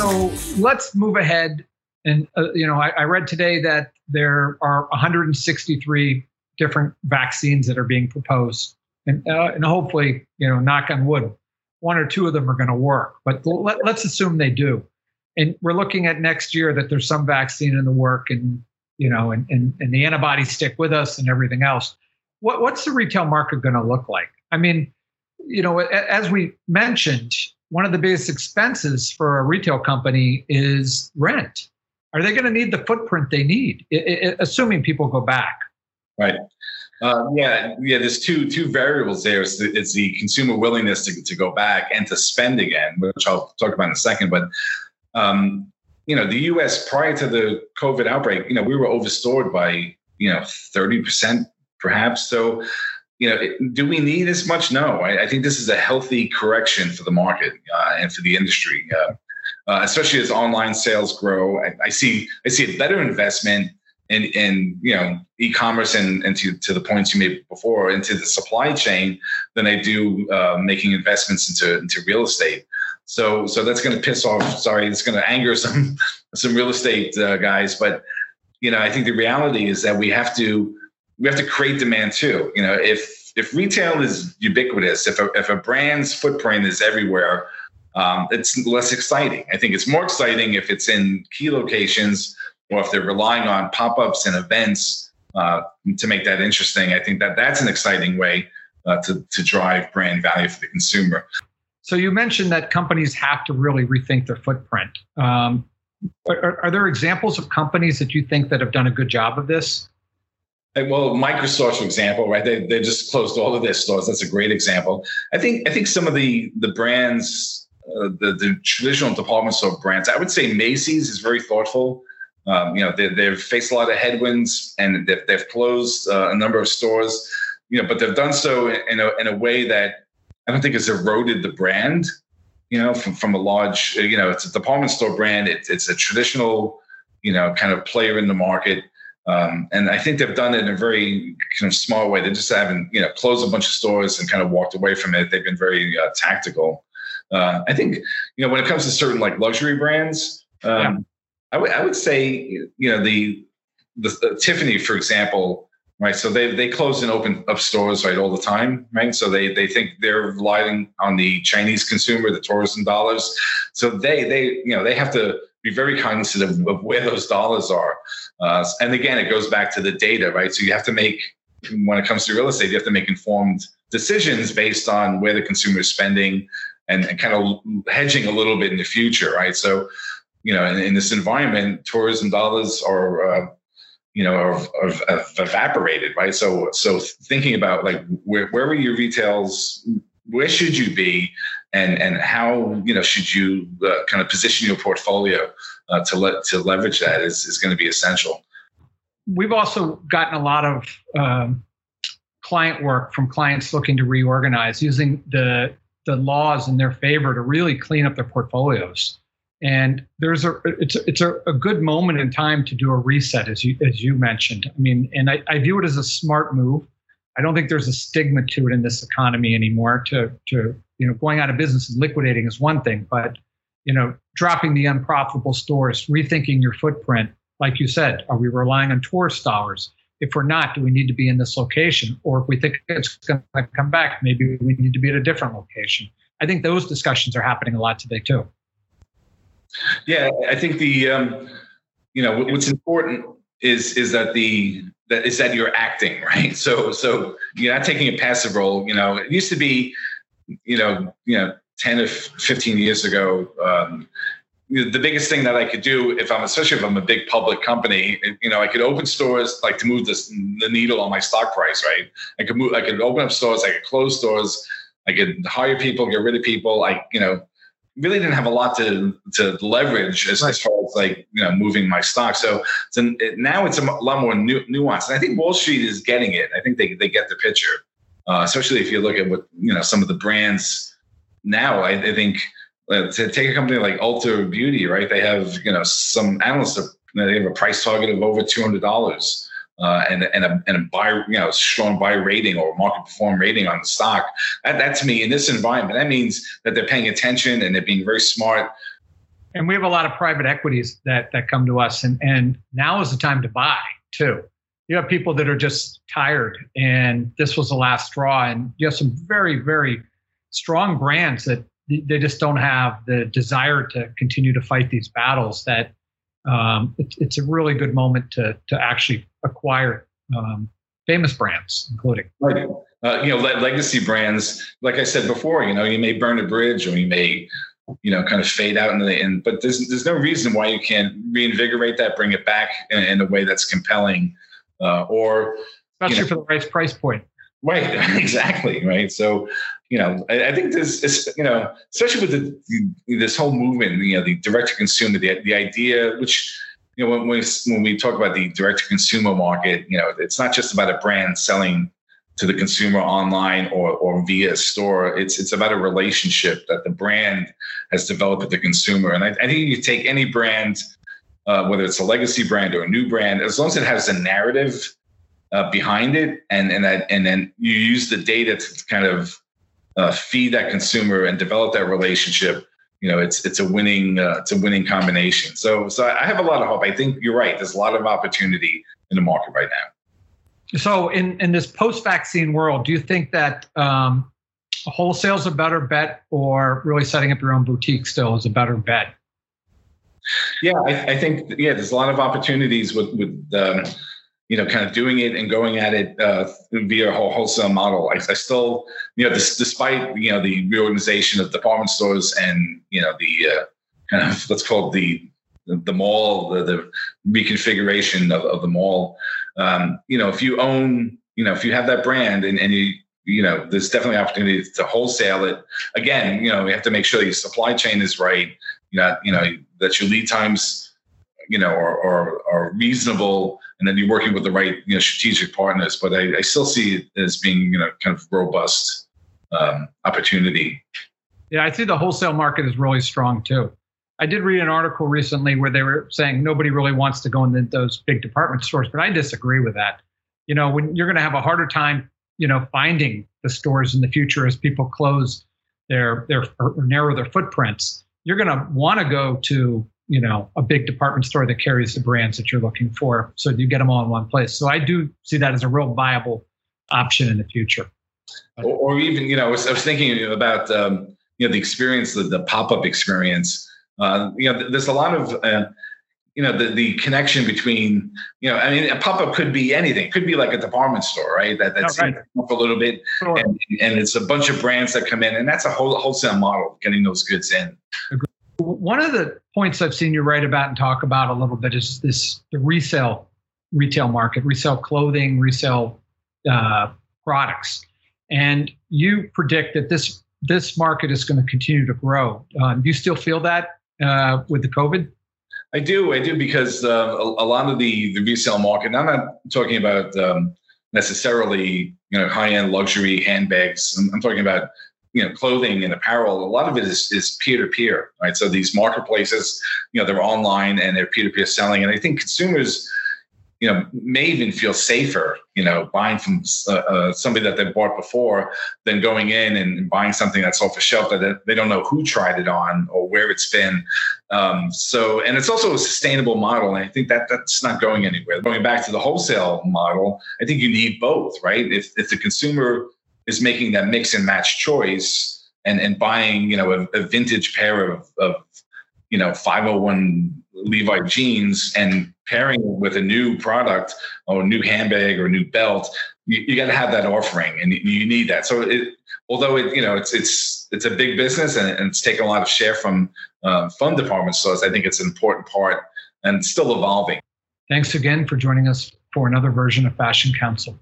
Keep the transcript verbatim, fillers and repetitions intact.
So let's move ahead. And, uh, you know, I, I read today that there are one hundred sixty-three different vaccines that are being proposed. And, uh, and hopefully, you know, knock on wood, one or two of them are going to work. But let, let's assume they do. And we're looking at next year that there's some vaccine in the work and, you know, and, and, and the antibodies stick with us and everything else. What, what's the retail market going to look like? I mean, you know, as we mentioned, one of the biggest expenses for a retail company is rent. Are they going to need the footprint they need, I, I, assuming people go back? Right. Uh, yeah. Yeah. There's two two variables there. It's the, it's the consumer willingness to, to go back and to spend again, which I'll talk about in a second. But, um, you know, the U S prior to the COVID outbreak, you know, we were overstored by, you know, thirty percent perhaps. So, you know, do we need as much? No. I, I think this is a healthy correction for the market uh, and for the industry, uh, uh, especially as online sales grow. I, I see I see a better investment in, in you know, e-commerce and, and to, to the points you made before, into the supply chain than I do uh, making investments into, into real estate. So so that's going to piss off. Sorry, it's going to anger some some real estate uh, guys. But, you know, I think the reality is that we have to. We have to create demand too. You know, if if retail is ubiquitous, if a, if a brand's footprint is everywhere, um, it's less exciting. I think it's more exciting if it's in key locations or if they're relying on pop-ups and events uh, to make that interesting. I think that that's an exciting way uh, to to drive brand value for the consumer. So you mentioned that companies have to really rethink their footprint. Um, are, are there examples of companies that you think that have done a good job of this? Well, Microsoft, for example, right? They they just closed all of their stores. That's a great example. I think I think some of the the brands, uh, the the traditional department store brands. I would say Macy's is very thoughtful. Um, you know, they, they've faced a lot of headwinds and they've they've closed uh, a number of stores. You know, but they've done so in a in a way that I don't think has eroded the brand. You know, from from a large, you know, it's a department store brand. It's it's a traditional, you know, kind of player in the market. Um, and I think they've done it in a very kind of small way. They just haven't, you know, closed a bunch of stores and kind of walked away from it. They've been very uh, tactical. Uh, I think, you know, when it comes to certain like luxury brands, um, yeah. I would I would say, you know, the, the the Tiffany, for example, right? So they they close and open up stores right all the time, right? So they they think they're relying on the Chinese consumer, the tourism dollars. So they they you know they have to be very cognizant of, of where those dollars are. Uh, and again, it goes back to the data, right? So you have to make, when it comes to real estate, you have to make informed decisions based on where the consumer is spending and, and kind of hedging a little bit in the future, right? So, you know, in, in this environment, tourism dollars are, uh, you know, are, are, are evaporated, right? So, so thinking about like, where, where were your retails, where should you be? And and how, you know, should you uh, kind of position your portfolio uh, to let to leverage that is, is going to be essential. We've also gotten a lot of um, client work from clients looking to reorganize, using the the laws in their favor to really clean up their portfolios. And there's a it's a, it's a, a good moment in time to do a reset, as you as you mentioned. I mean, and I, I view it as a smart move. I don't think there's a stigma to it in this economy anymore. To to you know, going out of business and liquidating is one thing, but you know, dropping the unprofitable stores, rethinking your footprint, like you said, are we relying on tourist dollars? If we're not, do we need to be in this location? Or if we think it's going to come back, maybe we need to be at a different location. I think those discussions are happening a lot today too. Yeah, I think the um, you know what's important is is that the that is that you're acting, right? So so you're not taking a passive role. You know, it used to be. You know, you know, ten or fifteen years ago, um, the biggest thing that I could do, if I'm especially if I'm a big public company, you know, I could open stores like to move this, the needle on my stock price, right? I could move, I could open up stores, I could close stores, I could hire people, get rid of people. I, you know, really didn't have a lot to to leverage as, right. as far as like you know moving my stock. So, so it, now it's a lot more nu- nuanced, and I think Wall Street is getting it. I think they they get the picture. Uh, especially if you look at what, you know, some of the brands now, I, I think uh, to take a company like Ulta Beauty, right? They have, you know, some analysts, have, they have a price target of over two hundred dollars uh, and, and, a, and a buy, you know, strong buy rating or market perform rating on the stock. That, that to me, in this environment, that means that they're paying attention and they're being very smart And we have a lot of private equities that that come to us. And, and now is the time to buy, too. You have people that are just tired, and this was the last straw. And you have some very, very strong brands that they just don't have the desire to continue to fight these battles, that um, it, it's a really good moment to to actually acquire um, famous brands, including. Right. Uh, you know, le- legacy brands, like I said before, you know, you may burn a bridge, or you may, you know, kind of fade out in the end, but there's there's no reason why you can't reinvigorate that, bring it back in, in a way that's compelling. Uh, or especially, you know, for the right price point. Right, exactly. Right. So, you know, I, I think this, you know, especially with the, the, this whole movement, you know, the direct to consumer, the the idea, which, you know, when we when we talk about the direct to consumer market, you know, it's not just about a brand selling to the consumer online or or via a store. It's it's about a relationship that the brand has developed with the consumer, and I, I think you take any brand. Uh, whether it's a legacy brand or a new brand, as long as it has a narrative uh, behind it, and and that, and then you use the data to kind of uh, feed that consumer and develop that relationship, you know, it's it's a winning uh, it's a winning combination. So so I have a lot of hope. I think you're right. There's a lot of opportunity in the market right now. So in in this post-vaccine world, do you think that um, wholesale is a better bet, or really setting up your own boutique still is a better bet? Yeah, I, I think, yeah, there's a lot of opportunities with, with um, you know, kind of doing it and going at it uh, via a whole wholesale model. I, I still, you know, this, despite, you know, the reorganization of department stores and, you know, the uh, kind of, let's call it the, the, the mall, the, the reconfiguration of, of the mall, um, you know, if you own, you know, if you have that brand and, and you, you know, there's definitely opportunity to wholesale it. Again, you know, we have to make sure that your supply chain is right. You know, you know that your lead times, you know, are, are are reasonable, and then you're working with the right, you know, strategic partners. But I, I still see it as being, you know, kind of robust um, opportunity. Yeah, I see the wholesale market is really strong too. I did read an article recently where they were saying nobody really wants to go into those big department stores, but I disagree with that. You know, when you're going to have a harder time, you know, finding the stores in the future as people close their their or narrow their footprints. You're going to want to go to, you know, a big department store that carries the brands that you're looking for, so you get them all in one place. So I do see that as a real viable option in the future. Or, or even, you know, I was, I was thinking about, um, you know, the experience, the, the pop-up experience. Uh, you know, there's a lot of, uh, you know, the, the connection between, you know, I mean, a pop-up could be anything. It could be like a department store, right? That That's oh, right. up a little bit. Sure. And, and it's a bunch of brands that come in, and that's a whole wholesale model, getting those goods in. One of the points I've seen you write about and talk about a little bit is this, the resale retail market, resale clothing, resale uh, products. And you predict that this, this market is going to continue to grow. Uh, do you still feel that uh, with the COVID? I do, I do, because uh, a, a lot of the, the resale market, and I'm not talking about um, necessarily, you know, high-end luxury handbags. I'm, I'm talking about, you know, clothing and apparel. A lot of it is, is peer-to-peer, right? So these marketplaces, you know, they're online and they're peer-to-peer selling. And I think consumers, you know, may even feel safer, you know, buying from uh, uh, somebody that they bought before than going in and buying something that's off a shelf that they don't know who tried it on or where it's been. Um, so, and it's also a sustainable model. And I think that that's not going anywhere. Going back to the wholesale model, I think you need both, right? If if the consumer is making that mix and match choice and, and buying, you know, a, a vintage pair of, of, you know, five oh one Levi jeans and pairing with a new product or a new handbag or a new belt, you, you got to have that offering, and you, you need that. So it, although it, you know, it's, it's, it's a big business, and, and it's taken a lot of share from, uh, from department stores. I think it's an important part and still evolving. Thanks again for joining us for another version of Fashion Council.